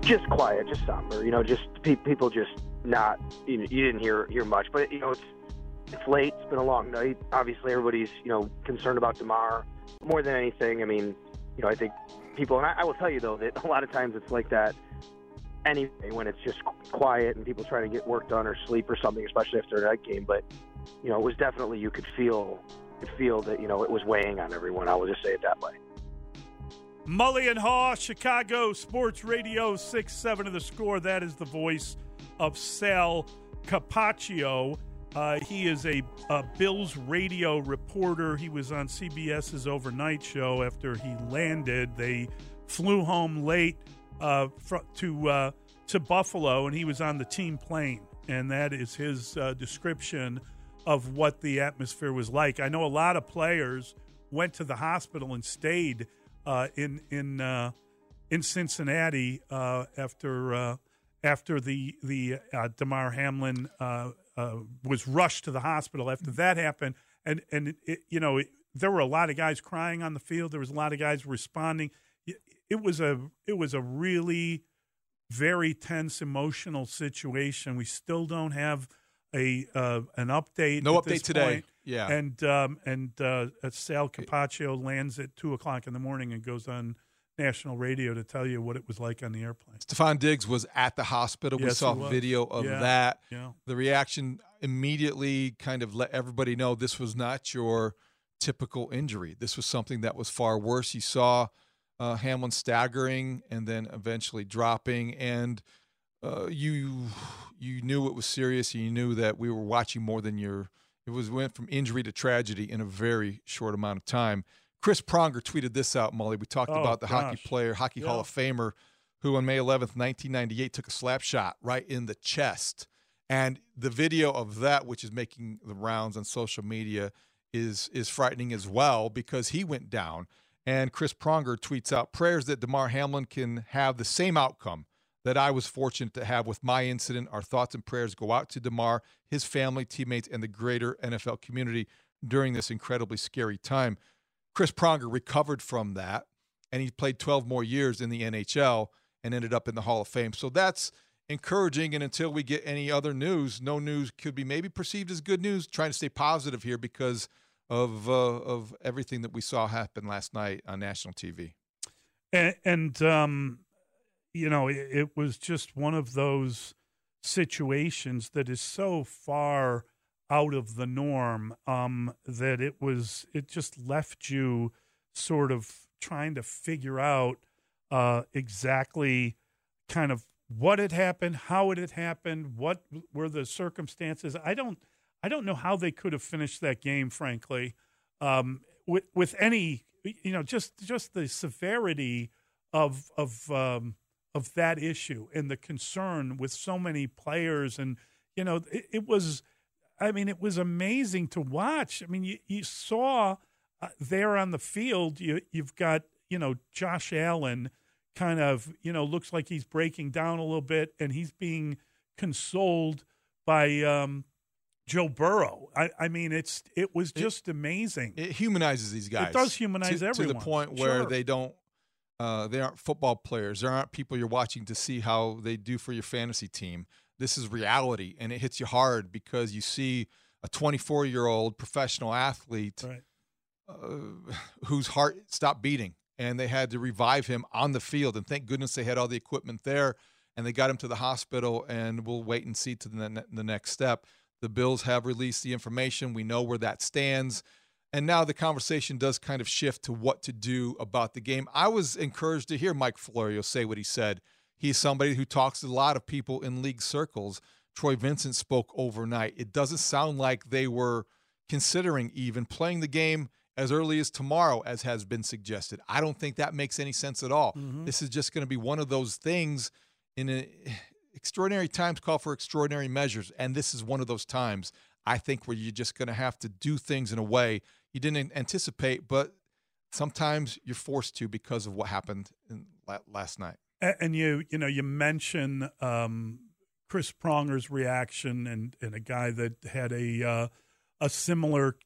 Just quiet, just somber, you know, just people just not, you know, you didn't hear much, but, you know, it's late, it's been a long night, obviously everybody's, you know, concerned about DeMar more than anything. I mean, you know, I think people, and I will tell you though, that a lot of times it's like that anyway, when it's just quiet and people try to get work done or sleep or something, especially after a night game, but, you know, it was definitely, you could feel that, you know, it was weighing on everyone, I will just say it that way. Mully and Haw, Chicago Sports Radio, 6-7 of the score. That is the voice of Sal Capaccio. He is a Bills radio reporter. He was on CBS's overnight show after he landed. They flew home late to Buffalo, and he was on the team plane. And that is his description of what the atmosphere was like. I know a lot of players went to the hospital and stayed in Cincinnati after the DeMar Hamlin was rushed to the hospital. After that happened, and there were a lot of guys crying on the field. There was a lot of guys responding. It was a really very tense, emotional situation. We still don't have an update. No update today. Point. Yeah, and Sal Capaccio lands at 2:00 in the morning and goes on national radio to tell you what it was like on the airplane. Stefan Diggs was at the hospital. Yes, we saw video of that. Yeah. The reaction immediately kind of let everybody know this was not your typical injury. This was something that was far worse. You saw Hamlin staggering and then eventually dropping, and you knew it was serious. You knew that we were watching more than your. It went from injury to tragedy in a very short amount of time. Chris Pronger tweeted this out, Mully. We talked about the hockey player, Hall of Famer, who on May 11th, 1998, took a slap shot right in the chest. And the video of that, which is making the rounds on social media, is frightening as well because he went down. And Chris Pronger tweets out, prayers that DeMar Hamlin can have the same outcome that I was fortunate to have with my incident. Our thoughts and prayers go out to DeMar, his family, teammates, and the greater NFL community during this incredibly scary time. Chris Pronger recovered from that, and he played 12 more years in the NHL and ended up in the Hall of Fame. So that's encouraging, and until we get any other news, no news could be maybe perceived as good news. Trying to stay positive here because of everything that we saw happen last night on national TV. You know, it was just one of those situations that is so far out of the norm that it just left you sort of trying to figure out exactly kind of what had happened, how it had happened, what were the circumstances. I don't know how they could have finished that game, frankly, with any, you know, just the severity of that issue and the concern with so many players. And, you know, it was amazing to watch. I mean, you saw there on the field, you've got, you know, Josh Allen kind of, you know, looks like he's breaking down a little bit and he's being consoled by Joe Burrow. I mean, it was just amazing. It humanizes these guys. It does humanize everyone. To the point where they don't, they aren't football players. There aren't people you're watching to see how they do for your fantasy team. This is reality, and it hits you hard because you see a 24-year-old professional athlete whose heart stopped beating, and they had to revive him on the field. And thank goodness they had all the equipment there, and they got him to the hospital, and we'll wait and see to the next step. The Bills have released the information. We know where that stands. And now the conversation does kind of shift to what to do about the game. I was encouraged to hear Mike Florio say what he said. He's somebody who talks to a lot of people in league circles. Troy Vincent spoke overnight. It doesn't sound like they were considering even playing the game as early as tomorrow, as has been suggested. I don't think that makes any sense at all. Mm-hmm. This is just going to be one of those things. Extraordinary times call for extraordinary measures, and this is one of those times, I think, where you're just going to have to do things in a way you didn't anticipate, but sometimes you're forced to because of what happened last night. And you mention Chris Pronger's reaction, and a guy that had a similar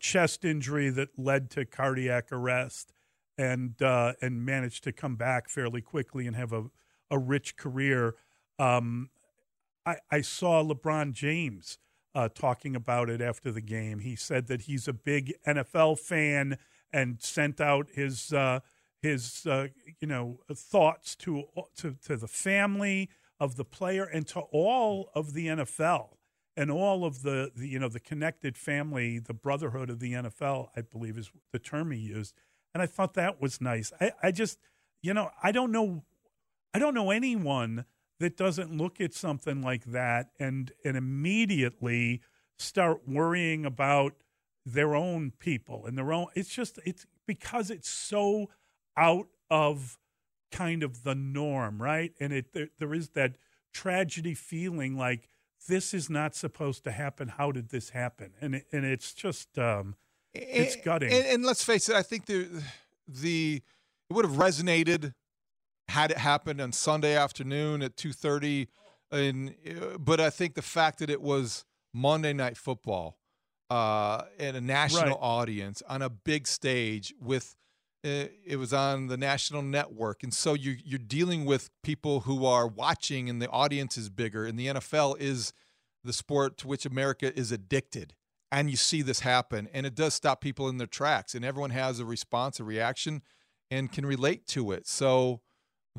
chest injury that led to cardiac arrest, and managed to come back fairly quickly and have a rich career. I saw LeBron James talking about it after the game. He said that he's a big NFL fan and sent out his thoughts to the family of the player and to all of the NFL and all of the connected family, the brotherhood of the NFL, I believe is the term he used. And I thought that was nice. I just, I don't know anyone that doesn't look at something like that and immediately start worrying about their own people and their own. It's because it's so out of kind of the norm, right? And there is that tragedy feeling like this is not supposed to happen. How did this happen? And it's just it's gutting. And let's face it, I think it would have resonated had it happened on Sunday afternoon at 2:30, but I think the fact that it was Monday Night Football and a national audience on a big stage with it was on the national network, and so you're dealing with people who are watching, and the audience is bigger, and the NFL is the sport to which America is addicted, and you see this happen, and it does stop people in their tracks, and everyone has a response, a reaction, and can relate to it. So.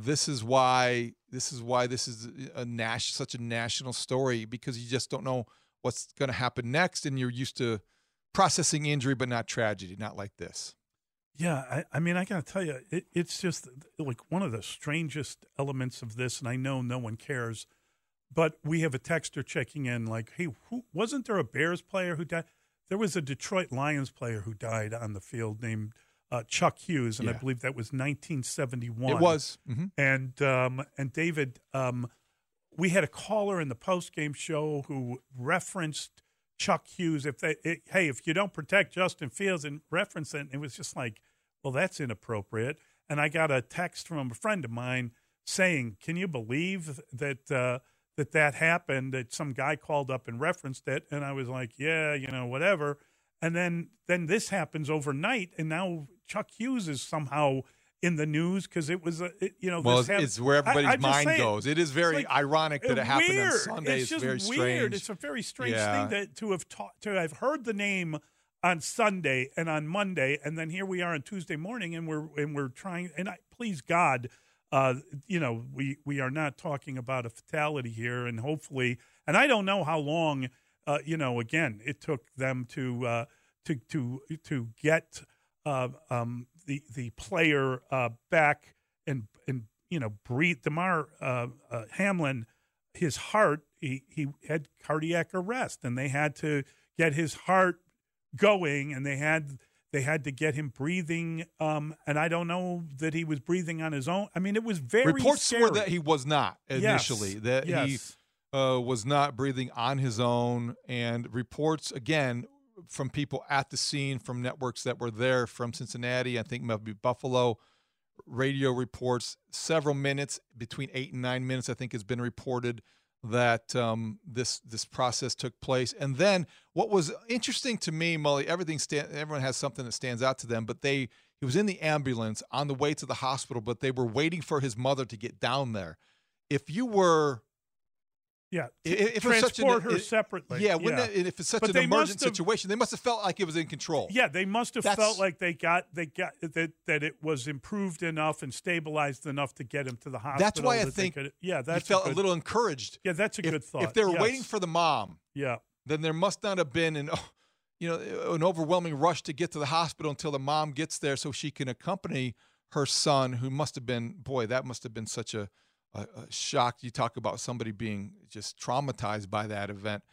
This is why this is such a national story, because you just don't know what's going to happen next, and you're used to processing injury but not tragedy, not like this. Yeah, I mean, I got to tell you, it's just like one of the strangest elements of this, and I know no one cares, but we have a texter checking in like, hey, wasn't there a Bears player who died? There was a Detroit Lions player who died on the field named Chuck Hughes, and yeah. I believe that was 1971. It was. Mm-hmm. And David, we had a caller in the post-game show who referenced Chuck Hughes. If you don't protect Justin Fields and reference it, it was just like, well, that's inappropriate. And I got a text from a friend of mine saying, can you believe that happened, that some guy called up and referenced it? And I was like, yeah, whatever. And then this happens overnight, and now Chuck Hughes is somehow in the news because it was it's where everybody's mind goes. It is very ironic that it happened on Sunday. It's just very weird. It's a very strange thing to have heard the name on Sunday and on Monday, and then here we are on Tuesday morning, and we're trying. And please God, we are not talking about a fatality here, and hopefully, and I don't know how long. Again, it took them to get the player back and breathe. DeMar Hamlin, his heart, he had cardiac arrest, and they had to get his heart going, and they had to get him breathing. And I don't know that he was breathing on his own. I mean, it was very reports scary. Were that he was not initially. Yes. That yes. He. Was not breathing on his own, and reports again from people at the scene, from networks that were there, from Cincinnati, I think maybe Buffalo, radio reports several minutes between 8 and 9 minutes. I think has been reported that this process took place. And then what was interesting to me, Mully, everyone has something that stands out to them, but he was in the ambulance on the way to the hospital, but they were waiting for his mother to get down there. Transport her separately. Yeah, if it's such an emergent situation, they must have felt like it was in control. Yeah, they must have felt like they got that it was improved enough and stabilized enough to get him to the hospital. That's why I think you felt a little encouraged. Yeah, that's a good thought. If they were waiting for the mom, then there must not have been an overwhelming rush to get to the hospital until the mom gets there so she can accompany her son, who must have been such a shock. You talk about somebody being just traumatized by that event.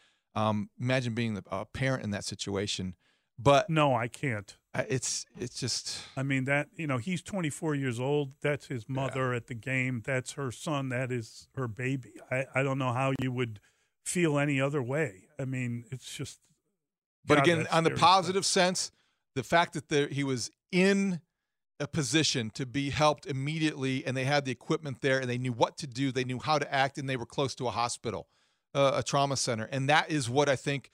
Imagine being a parent in that situation. But no, I can't. It's just. I mean that, you know, he's 24 years old. That's his mother at the game. That's her son. That is her baby. I don't know how you would feel any other way. I mean, it's just. But God, again, on the positive sense, the fact that he was in a position to be helped immediately, and they had the equipment there, and they knew what to do, they knew how to act, and they were close to a hospital, a trauma center. And that is what I think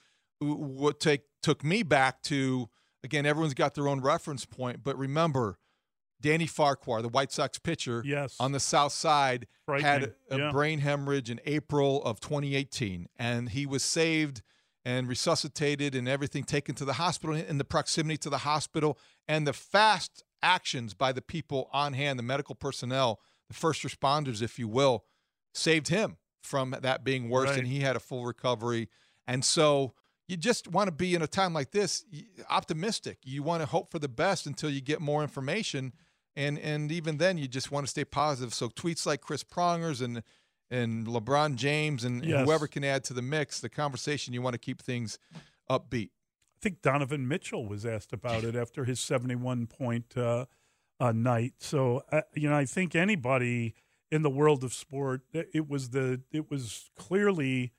took me back to, again, everyone's got their own reference point, but remember, Danny Farquhar, the White Sox pitcher on the south side, had a brain hemorrhage in April of 2018, and he was saved and resuscitated and everything, taken to the hospital, and the proximity to the hospital and the fast actions by the people on hand, the medical personnel, the first responders, if you will, saved him from that being worse, and he had a full recovery. And so you just want to be, in a time like this, optimistic. You want to hope for the best until you get more information, and even then you just want to stay positive. So tweets like Chris Pronger's and LeBron James and whoever can add to the mix, the conversation, you want to keep things upbeat. I think Donovan Mitchell was asked about it after his 71-point night. So, I think anybody in the world of sport, it was clearly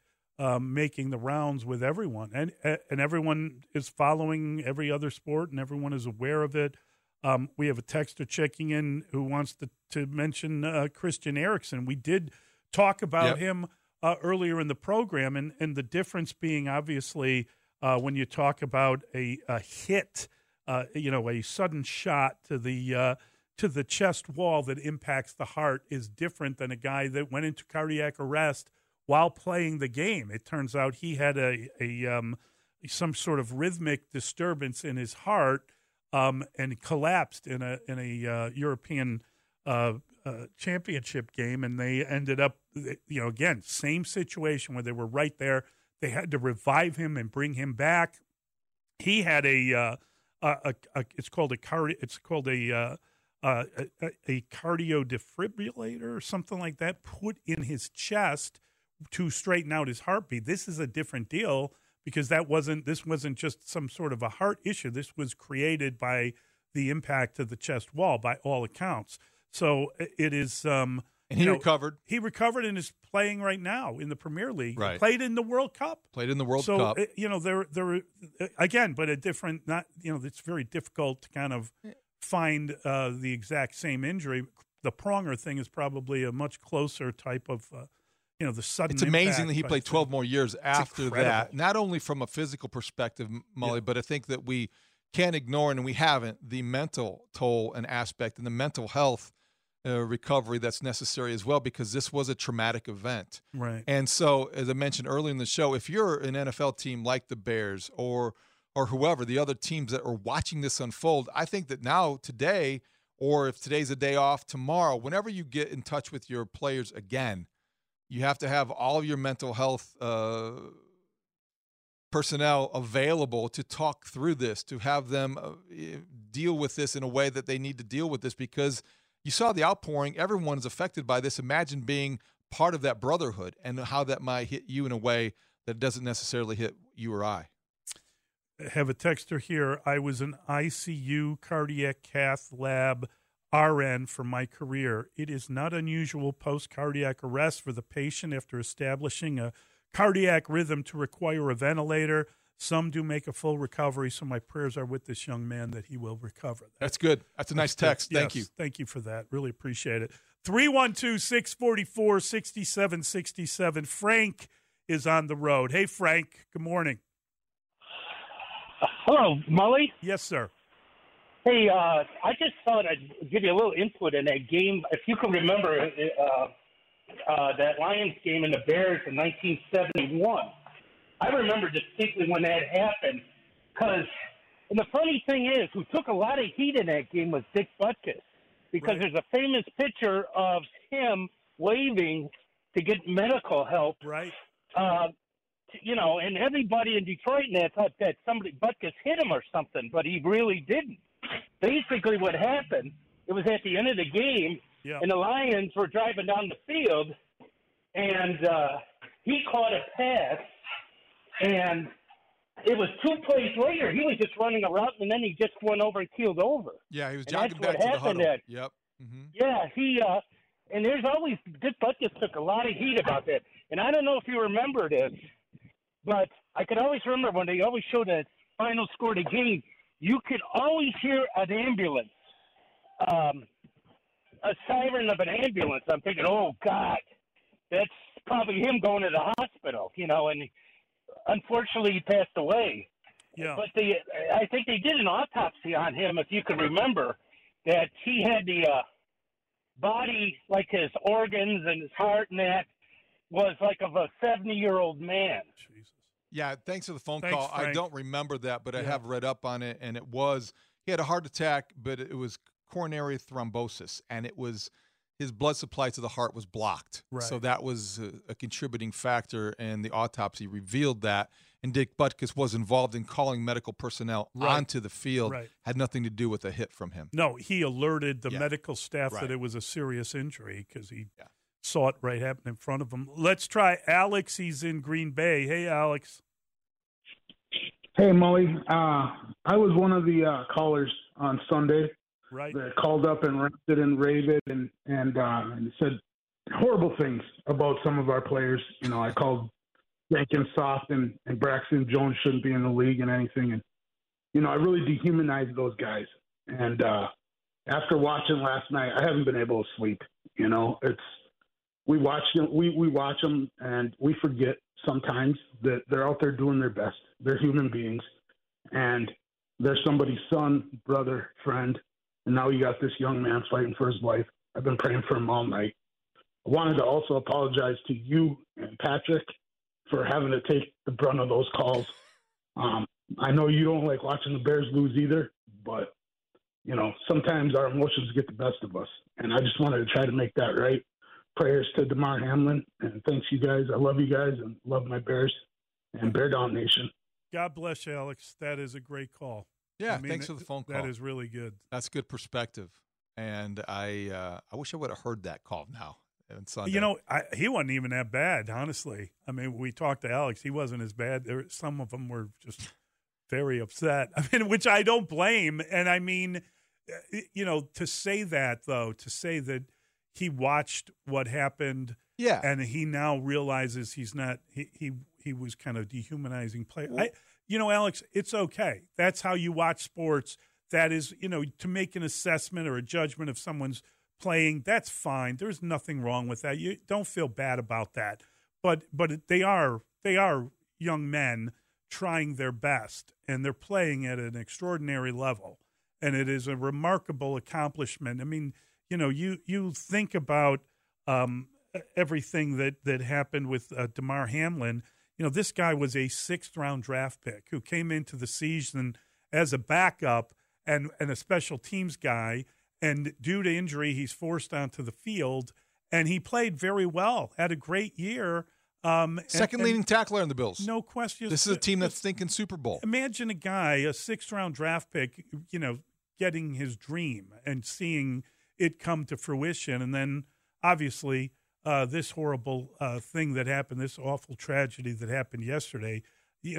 making the rounds with everyone. And everyone is following every other sport, and everyone is aware of it. We have a texter checking in who wants to mention Christian Eriksen. We did – talk about him earlier in the program, and the difference being obviously when you talk about a hit, a sudden shot to the chest wall that impacts the heart is different than a guy that went into cardiac arrest while playing the game. It turns out he had a some sort of rhythmic disturbance in his heart and collapsed in a European championship game, and they ended up, again, same situation where they were right there. They had to revive him and bring him back. He had a cardio defibrillator or something like that put in his chest to straighten out his heartbeat. This is a different deal because this wasn't just some sort of a heart issue. This was created by the impact of the chest wall, by all accounts. So it is and he recovered. He recovered and is playing right now in the Premier League. Right. Played in the World Cup. So there again, but a different, not, it's very difficult to kind of find the exact same injury. The Pronger thing is probably a much closer type of the sudden. It's amazing that he played 12 more years after that. Not only from a physical perspective, Molly, but I think that we can't ignore, and we haven't, the mental toll and aspect and the mental health recovery that's necessary as well, because this was a traumatic event. Right. And so, as I mentioned earlier in the show, if you're an NFL team like the Bears or whoever, the other teams that are watching this unfold, I think that now, today, or if today's a day off, tomorrow, whenever you get in touch with your players again, you have to have all of your mental health personnel available to talk through this, to have them deal with this in a way that they need to deal with this, because you saw the outpouring. Everyone is affected by this. Imagine being part of that brotherhood and how that might hit you in a way that doesn't necessarily hit you or I. I have a texter here. I was an ICU cardiac cath lab RN for my career. It is not unusual post-cardiac arrest for the patient after establishing a cardiac rhythm to require a ventilator. Some do make a full recovery, so my prayers are with this young man that he will recover. That's good. That's a nice text. Thank you. Thank you for that. Really appreciate it. 312-644-6767. Frank is on the road. Hey, Frank. Good morning. Hello, Molly. Yes, sir. Hey, I just thought I'd give you a little input in that game. If you can remember that Lions game and the Bears in 1971. I remember distinctly when that happened, and the funny thing is, who took a lot of heat in that game was Dick Butkus, because there's a famous picture of him waving to get medical help. Right. And everybody in Detroit thought that Butkus hit him or something, but he really didn't. Basically what happened, it was at the end of the game, and the Lions were driving down the field, and he caught a pass, and It was two plays later. He was just running a route, and then he just went over and keeled over. Yeah, he was jogging back to the huddle. Yep. Mm-hmm. Yeah, he and there's always – Dick Butkus took a lot of heat about that. And I don't know if you remember this, but I could always remember when they always showed the final score of the game, you could always hear an ambulance, a siren of an ambulance. I'm thinking, oh, God, that's probably him going to the hospital, you know, and unfortunately he passed away. Yeah. But I think they did an autopsy on him, if you can remember, that he had the body, like his organs and his heart and that, was like of a 70-year-old man. Jesus. Yeah, thanks for the phone call. Frank. I don't remember that, but I have read up on it, and it was he had a heart attack, but it was coronary thrombosis, and it was his blood supply to the heart was blocked. Right. So that was a contributing factor, and the autopsy revealed that. And Dick Butkus was involved in calling medical personnel onto the field. Right. Had nothing to do with a hit from him. No, he alerted the medical staff that it was a serious injury because he saw it happen in front of him. Let's try Alex. He's in Green Bay. Hey, Alex. Hey, Molly. I was one of the callers on Sunday. Right. That called up and ranted and raved and said horrible things about some of our players. You know, I called Jenkins soft and Braxton Jones shouldn't be in the league and anything. And, you know, I really dehumanized those guys. And after watching last night, I haven't been able to sleep. You know, we watch them and we forget sometimes that they're out there doing their best. They're human beings and they're somebody's son, brother, friend. And now you got this young man fighting for his life. I've been praying for him all night. I wanted to also apologize to you and Patrick for having to take the brunt of those calls. I know you don't like watching the Bears lose either, but, you know, sometimes our emotions get the best of us. And I just wanted to try to make that right. Prayers to DeMar Hamlin. And thanks, you guys. I love you guys and love my Bears and Bear Down Nation. God bless you, Alex. That is a great call. Yeah, I mean, thanks for the phone call. That is really good. That's good perspective, and I wish I would have heard that call now on Sunday. You know, he wasn't even that bad, honestly. I mean, we talked to Alex; he wasn't as bad. Some of them were just very upset. I mean, which I don't blame. And I mean, you know, to say that though, to say that he watched what happened, and he now realizes he's not. He was kind of dehumanizing players. You know, Alex, it's okay. That's how you watch sports. That is, you know, to make an assessment or a judgment of someone's playing, that's fine. There's nothing wrong with that. You don't feel bad about that. But they are young men trying their best, and they're playing at an extraordinary level. And it is a remarkable accomplishment. I mean, you know, you think about everything that happened with DeMar Hamlin. You know, this guy was a sixth-round draft pick who came into the season as a backup and a special teams guy. And due to injury, he's forced onto the field. And he played very well, had a great year. Second-leading tackler in the Bills. No question. This is a team that's thinking Super Bowl. Imagine a guy, a sixth-round draft pick, you know, getting his dream and seeing it come to fruition. And then, obviously – this horrible thing that happened, this awful tragedy that happened yesterday, you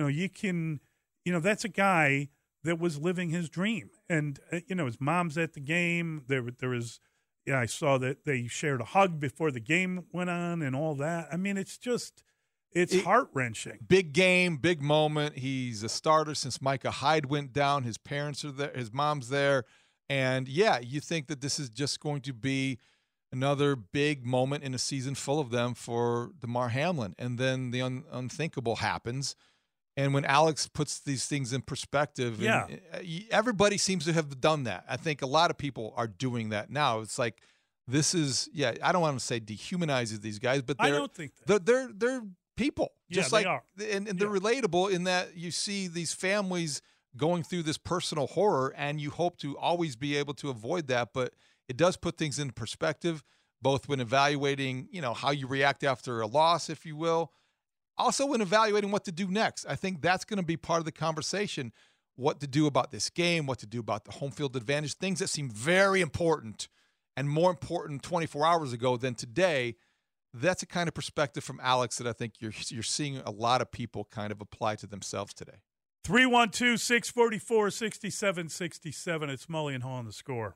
know, that's a guy that was living his dream. And, you know, his mom's at the game. There is, you know, I saw that they shared a hug before the game went on and all that. I mean, it's just, it's heart-wrenching. Big game, big moment. He's a starter since Micah Hyde went down. His parents are there. His mom's there. And, yeah, you think that this is just going to be another big moment in a season full of them for DeMar Hamlin. And then the unthinkable happens. And when Alex puts these things in perspective, and everybody seems to have done that. I think a lot of people are doing that now. It's like, this is, I don't want to say dehumanizes these guys, but I don't think that. They're people. Just they are. And they're relatable in that you see these families going through this personal horror, and you hope to always be able to avoid that. But it does put things in perspective, both when evaluating, you know, how you react after a loss, if you will, also when evaluating what to do next. I think that's going to be part of the conversation, what to do about this game, what to do about the home field advantage, things that seem very important and more important 24 hours ago than today. That's a kind of perspective from Alex that I think you're seeing a lot of people kind of apply to themselves today. 312-644-6767. It's Mully and Hall on The Score.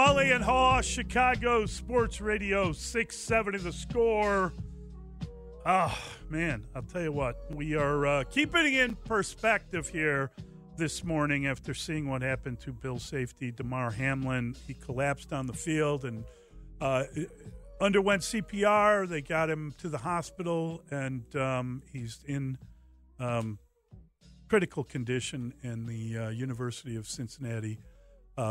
Mully and Haw, Chicago Sports Radio, 670 The Score. Oh, man, I'll tell you what. We are keeping it in perspective here this morning after seeing what happened to Bills safety DeMar Hamlin. He collapsed on the field and underwent CPR. They got him to the hospital, and he's in critical condition in the University of Cincinnati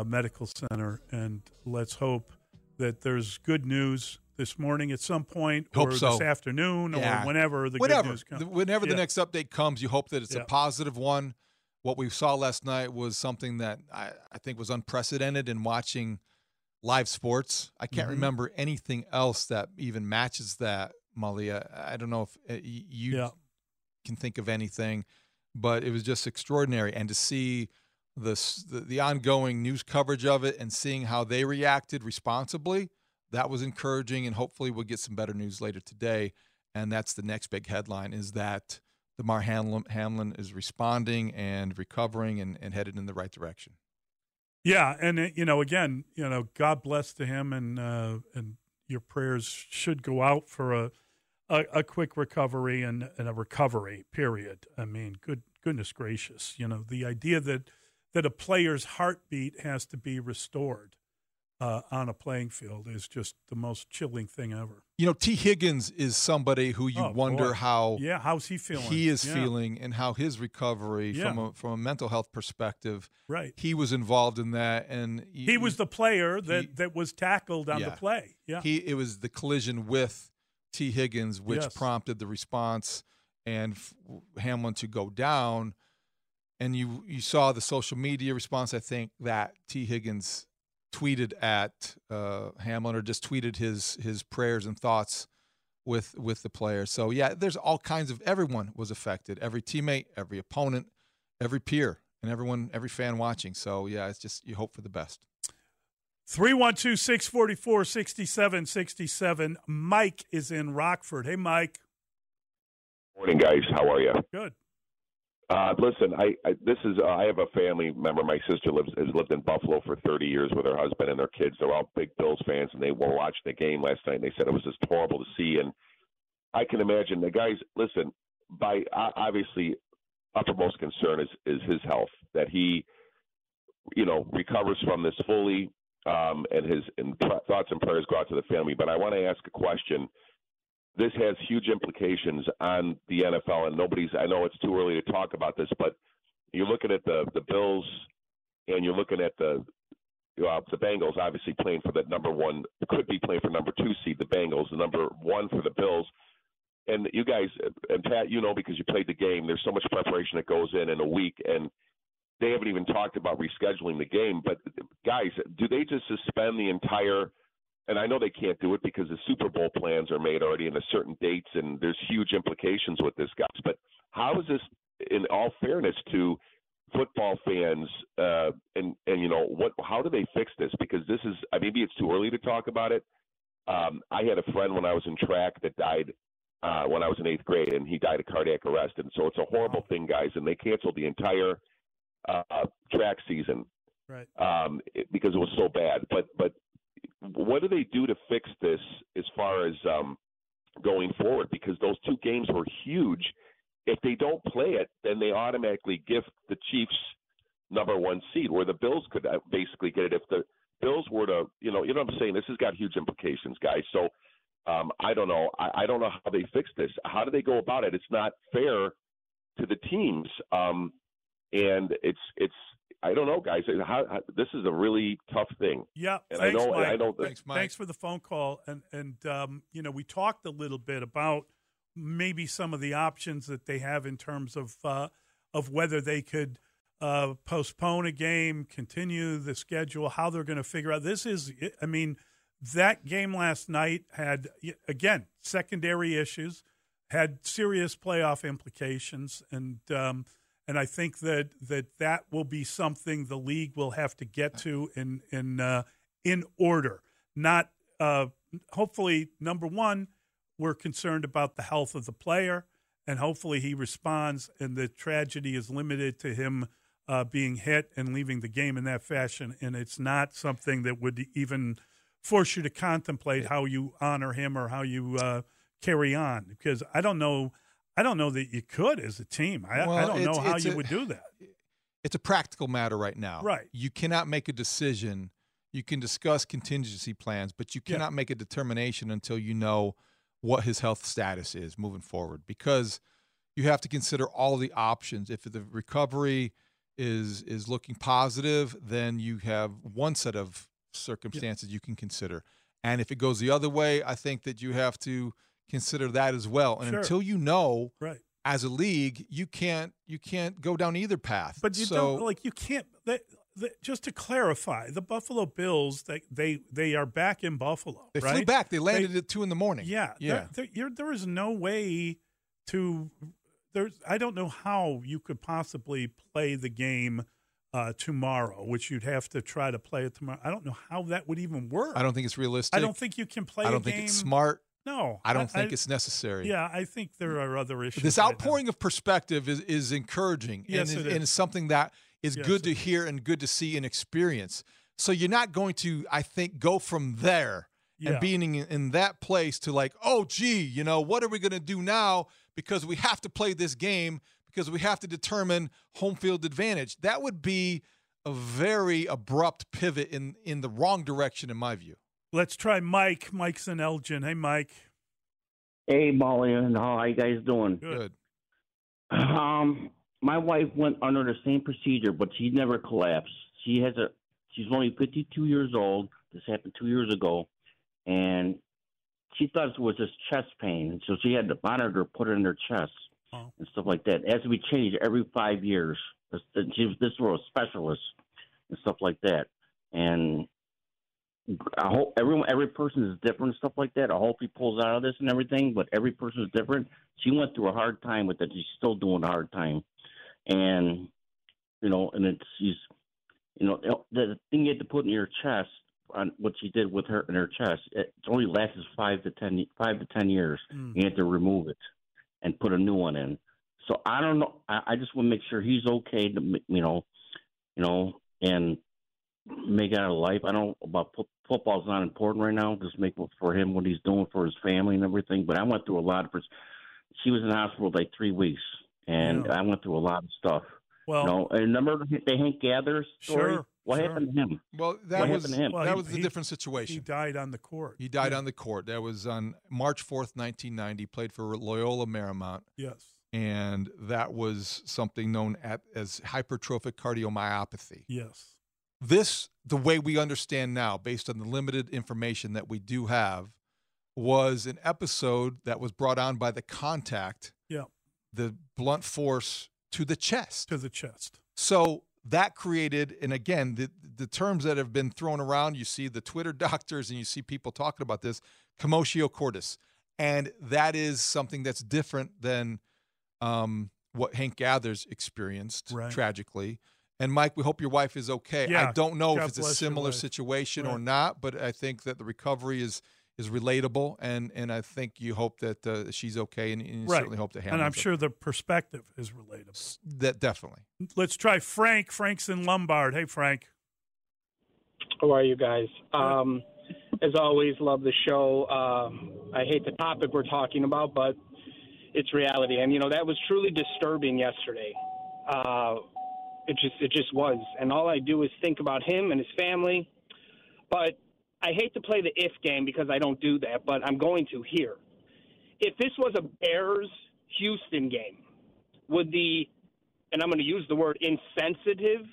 Medical Center, and let's hope that there's good news this morning at some point, or this afternoon, or whenever the good news comes. Whenever the next update comes, you hope that it's a positive one. What we saw last night was something that I think was unprecedented in watching live sports. I can't remember anything else that even matches that, Mully. I don't know if you can think of anything, but it was just extraordinary. And to see the ongoing news coverage of it and seeing how they reacted responsibly, that was encouraging, and hopefully we'll get some better news later today. And that's the next big headline, is that DeMar Hamlin is responding and recovering and headed in the right direction. Yeah, and, again, God bless to him, and your prayers should go out for a quick recovery and a recovery, period. I mean, goodness gracious, the idea that a player's heartbeat has to be restored on a playing field is just the most chilling thing ever. T. Higgins is somebody who you wonder how how's he feeling? He is feeling, and how his recovery from a mental health perspective. Right, he was involved in that, and he was the player that was tackled on the play. Yeah, it was the collision with T. Higgins which prompted the response and Hamlin to go down. And you saw the social media response, I think, that T. Higgins tweeted at Hamlin, or just tweeted his prayers and thoughts with the player. So, there's all kinds of – everyone was affected, every teammate, every opponent, every peer, and every fan watching. So, it's just you hope for the best. 312-644-6767. Mike is in Rockford. Hey, Mike. Morning, guys. How are you? Good. Listen, I have a family member. My sister has lived in Buffalo for 30 years with her husband and their kids. They're all big Bills fans, and they were watching the game last night, and they said it was just horrible to see. And I can imagine the guys. Listen, by obviously uppermost concern is his health, that he, recovers from this fully, and his thoughts and prayers go out to the family. But I want to ask a question. This has huge implications on the NFL, and I know it's too early to talk about this, but you're looking at the Bills and you're looking at the Bengals, obviously playing for that number one, could be playing for number two seed, the Bengals, the number one for the Bills. And you guys, and Pat, you know, because you played the game, there's so much preparation that goes in a week, and they haven't even talked about rescheduling the game. But, guys, do they just suspend the entire – and I know they can't do it because the Super Bowl plans are made already and there's certain dates, and there's huge implications with this, guys. But how is this, in all fairness to football fans, and you know, how do they fix this? Because this is – maybe it's too early to talk about it. I had a friend when I was in track that died when I was in 8th grade, and he died of cardiac arrest. And so it's a horrible thing, guys, and they canceled the entire – track season, right? Because it was so bad. But what do they do to fix this as far as going forward? Because those two games were huge. If they don't play it, then they automatically gift the Chiefs number one seed, where the Bills could basically get it. If the Bills were to, you know what I'm saying? This has got huge implications, guys. So I don't know. I don't know how they fix this. How do they go about it? It's not fair to the teams. And it's I don't know, guys. How this is a really tough thing. Yeah, and thanks, I know. Thanks, Mike. Thanks for the phone call. And you know, we talked a little bit about maybe some of the options that they have in terms of whether they could postpone a game, continue the schedule, how they're going to figure out. This is, I mean, that game last night had again secondary issues, had serious playoff implications, And I think that will be something the league will have to get to in order. Not hopefully, number one, we're concerned about the health of the player, and hopefully he responds and the tragedy is limited to him being hit and leaving the game in that fashion. And it's not something that would even force you to contemplate how you honor him or how you carry on, because I don't know that you could as a team. I don't know how you would do that. It's a practical matter right now. Right. You cannot make a decision. You can discuss contingency plans, but you cannot make a determination until you know what his health status is moving forward, because you have to consider all the options. If the recovery is looking positive, then you have one set of circumstances you can consider. And if it goes the other way, I think that you have to consider that as well. And until you know, right, as a league, you can't go down either path. But just to clarify, the Buffalo Bills, they are back in Buffalo. They flew back. They landed at 2 a.m. Yeah. Yeah. There is no way to I don't know how you could possibly play the game tomorrow, which you'd have to try to play it tomorrow. I don't know how that would even work. I don't think it's realistic. I don't think you can play a game. I don't think it's smart. No. I don't think it's necessary. Yeah, I think there are other issues. This outpouring of perspective is encouraging, and is something that is good to hear and good to see and experience. So you're not going to, I think, go from there and being in that place to like, oh, gee, you know, what are we going to do now because we have to play this game because we have to determine home field advantage. That would be a very abrupt pivot in the wrong direction in my view. Let's try Mike. Mike's in Elgin. Hey, Mike. Hey, Molly. How are you guys doing? Good. My wife went under the same procedure, but she never collapsed. She's only 52 years old. This happened 2 years ago, and she thought it was just chest pain, and so she had the monitor put it in her chest and stuff like that. As we changed every 5 years, this was a specialist and stuff like that, and I hope every person is different, stuff like that. I hope he pulls out of this and everything, but every person is different. She went through a hard time with it. She's still doing a hard time. And, you know, and it's, she's, you know, the thing you had to put in your chest, on what she did with her in her chest, it only lasts 5 to 10 years. You have to remove it and put a new one in. So I don't know. I just want to make sure he's okay, to, you know, and make out of life. I don't know about football's not important right now. Just make for him what he's doing for his family and everything. But I went through a lot of. She was in the hospital like 3 weeks, and I went through a lot of stuff. Well, you know, and remember the Hank Gathers story? Sure. What happened to him? Well, that was the different situation. He died on the court. He died on the court. That was on March 4th, 1990. Played for Loyola Marymount. Yes. And that was something known as hypertrophic cardiomyopathy. Yes. This, the way we understand now, based on the limited information that we do have, was an episode that was brought on by the contact, the blunt force to the chest. So that created, and again, the terms that have been thrown around, you see the Twitter doctors and you see people talking about this, commotio cordis. And that is something that's different than what Hank Gathers experienced, tragically. And, Mike, we hope your wife is okay. Yeah. I don't know if it's a similar situation or not, but I think that the recovery is relatable, and I think you hope that she's okay, and you certainly hope that Hamlin's. And I'm sure the perspective is relatable. That definitely. Let's try Frank. Frank's in Lombard. Hey, Frank. How are you guys? As always, love the show. I hate the topic we're talking about, but it's reality. And, you know, that was truly disturbing yesterday. It just was. And all I do is think about him and his family. But I hate to play the if game because I don't do that, but I'm going to here. If this was a Bears-Houston game, would the, and I'm going to use the word insensitive,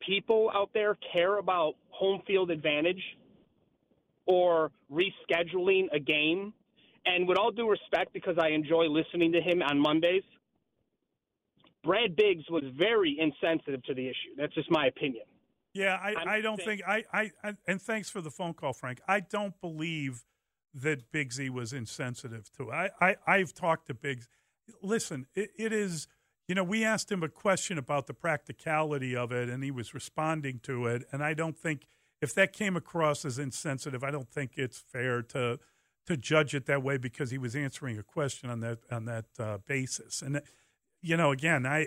people out there care about home field advantage or rescheduling a game? And with all due respect, because I enjoy listening to him on Mondays, Brad Biggs was very insensitive to the issue. That's just my opinion. Yeah, I don't think, and thanks for the phone call, Frank. I don't believe that Biggsy was insensitive to it. I've talked to Biggs. Listen, it is, you know, we asked him a question about the practicality of it, and he was responding to it. And I don't think, if that came across as insensitive, I don't think it's fair to judge it that way because he was answering a question on that basis. And you know, again, I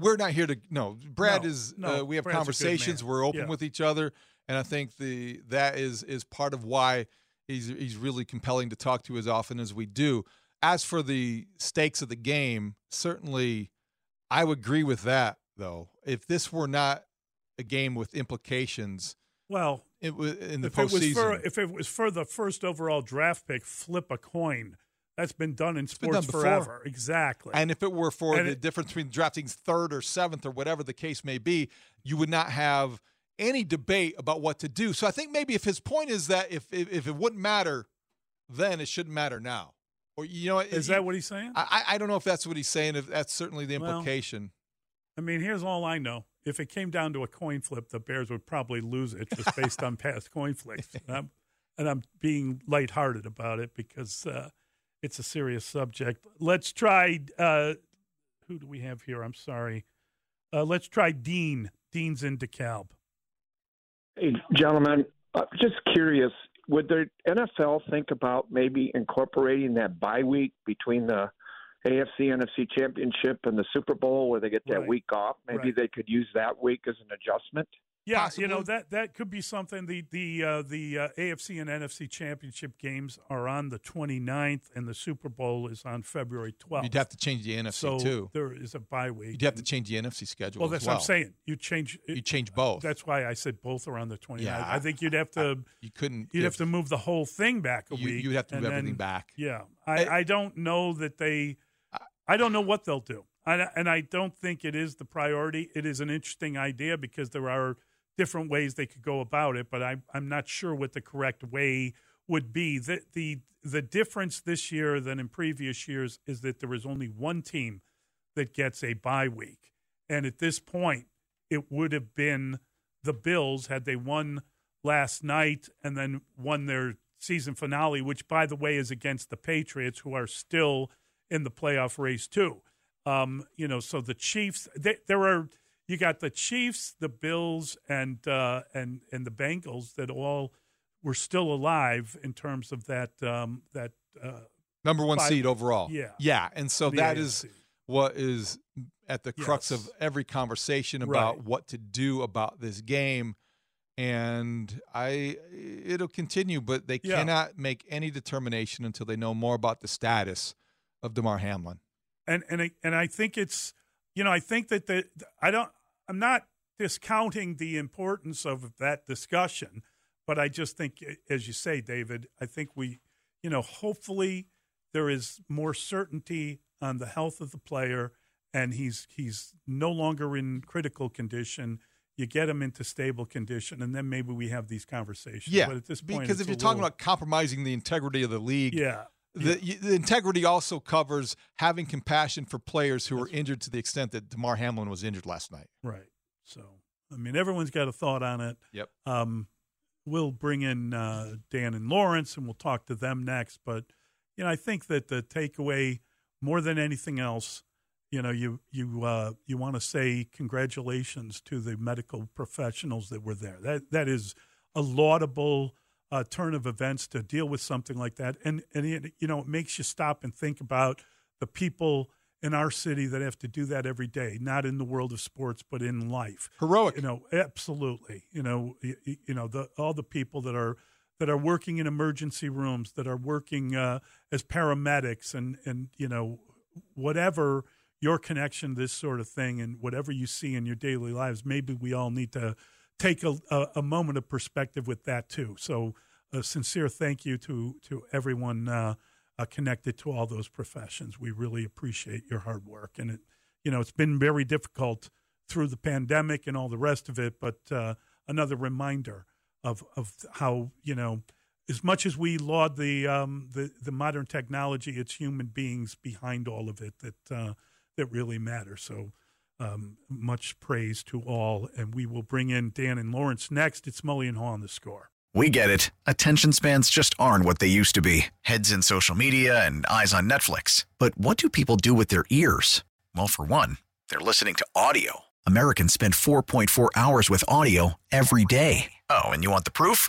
we're not here to we have Brad's conversations, we're open with each other, and I think that is part of why he's really compelling to talk to as often as we do. As for the stakes of the game, certainly I would agree with that though. If this were not a game with implications, well, it was in the postseason. If it was for the first overall draft pick, flip a coin. That's been done in sports forever. Exactly. And if it were for the difference between drafting third or seventh or whatever the case may be, you would not have any debate about what to do. So I think maybe if his point is that if it wouldn't matter then, it shouldn't matter now. Or, you know, is that what he's saying? I don't know if that's what he's saying. If that's certainly the implication. Well, I mean, here's all I know. If it came down to a coin flip, the Bears would probably lose it just based on past coin flips. And I'm being lighthearted about it because it's a serious subject. Let's try who do we have here? I'm sorry. Let's try Dean. Dean's in DeKalb. Hey, gentlemen, just curious, would the NFL think about maybe incorporating that bye week between the AFC, NFC Championship and the Super Bowl where they get that week off? Maybe they could use that week as an adjustment. Yeah, possibly. You know, that could be something. The AFC and NFC Championship games are on the 29th, and the Super Bowl is on February 12th. You'd have to change the NFC, too. There is a bye week. You'd have to change the NFC schedule as well. Well, that's what I'm saying. You change both. That's why I said both are on the 29th. Yeah, I think you'd have to you'd have to move the whole thing back a week. You'd have to move everything back. Yeah. I don't know that they – I don't know what they'll do. And I don't think it is the priority. It is an interesting idea because there are – different ways they could go about it, but I'm not sure what the correct way would be. The difference this year than in previous years is that there is only one team that gets a bye week. And at this point, it would have been the Bills had they won last night and then won their season finale, which, by the way, is against the Patriots, who are still in the playoff race too. You know, so the Chiefs, you got the Chiefs, the Bills, and the Bengals that all were still alive in terms of that number 1 seed overall. Yeah, yeah, and so that AFC. Is what is at the crux of every conversation about what to do about this game, and it'll continue, but they cannot make any determination until they know more about the status of DeMar Hamlin. And I think it's. You know, I think that I'm not discounting the importance of that discussion. But I just think, as you say, David, I think we, you know, hopefully there is more certainty on the health of the player, and he's no longer in critical condition. You get him into stable condition, and then maybe we have these conversations. Yeah, but at this point, because if you're talking about compromising the integrity of the league, the integrity also covers having compassion for players who are injured to the extent that DeMar Hamlin was injured last night. Right. So, I mean, everyone's got a thought on it. Yep. We'll bring in Dan and Lawrence, and we'll talk to them next. But, you know, I think that the takeaway, more than anything else, you know, you want to say congratulations to the medical professionals that were there. That is a laudable turn of events to deal with something like that. And it, you know, it makes you stop and think about the people in our city that have to do that every day, not in the world of sports, but in life. Heroic. You know, absolutely. You know, all the people that are working in emergency rooms, that are working as paramedics and, you know, whatever your connection to this sort of thing and whatever you see in your daily lives, maybe we all need to take a moment of perspective with that too. So a sincere thank you to everyone connected to all those professions. We really appreciate your hard work. And, it, you know, it's been very difficult through the pandemic and all the rest of it, but another reminder of how, you know, as much as we laud the modern technology, it's human beings behind all of it that really matter. So much praise to all. And we will bring in Dan and Lawrence next. It's Mully and Haw on The Score. We get it. Attention spans just aren't what they used to be. Heads in social media and eyes on Netflix. But what do people do with their ears? Well, for one, they're listening to audio. Americans spend 4.4 hours with audio every day. Oh, and you want the proof?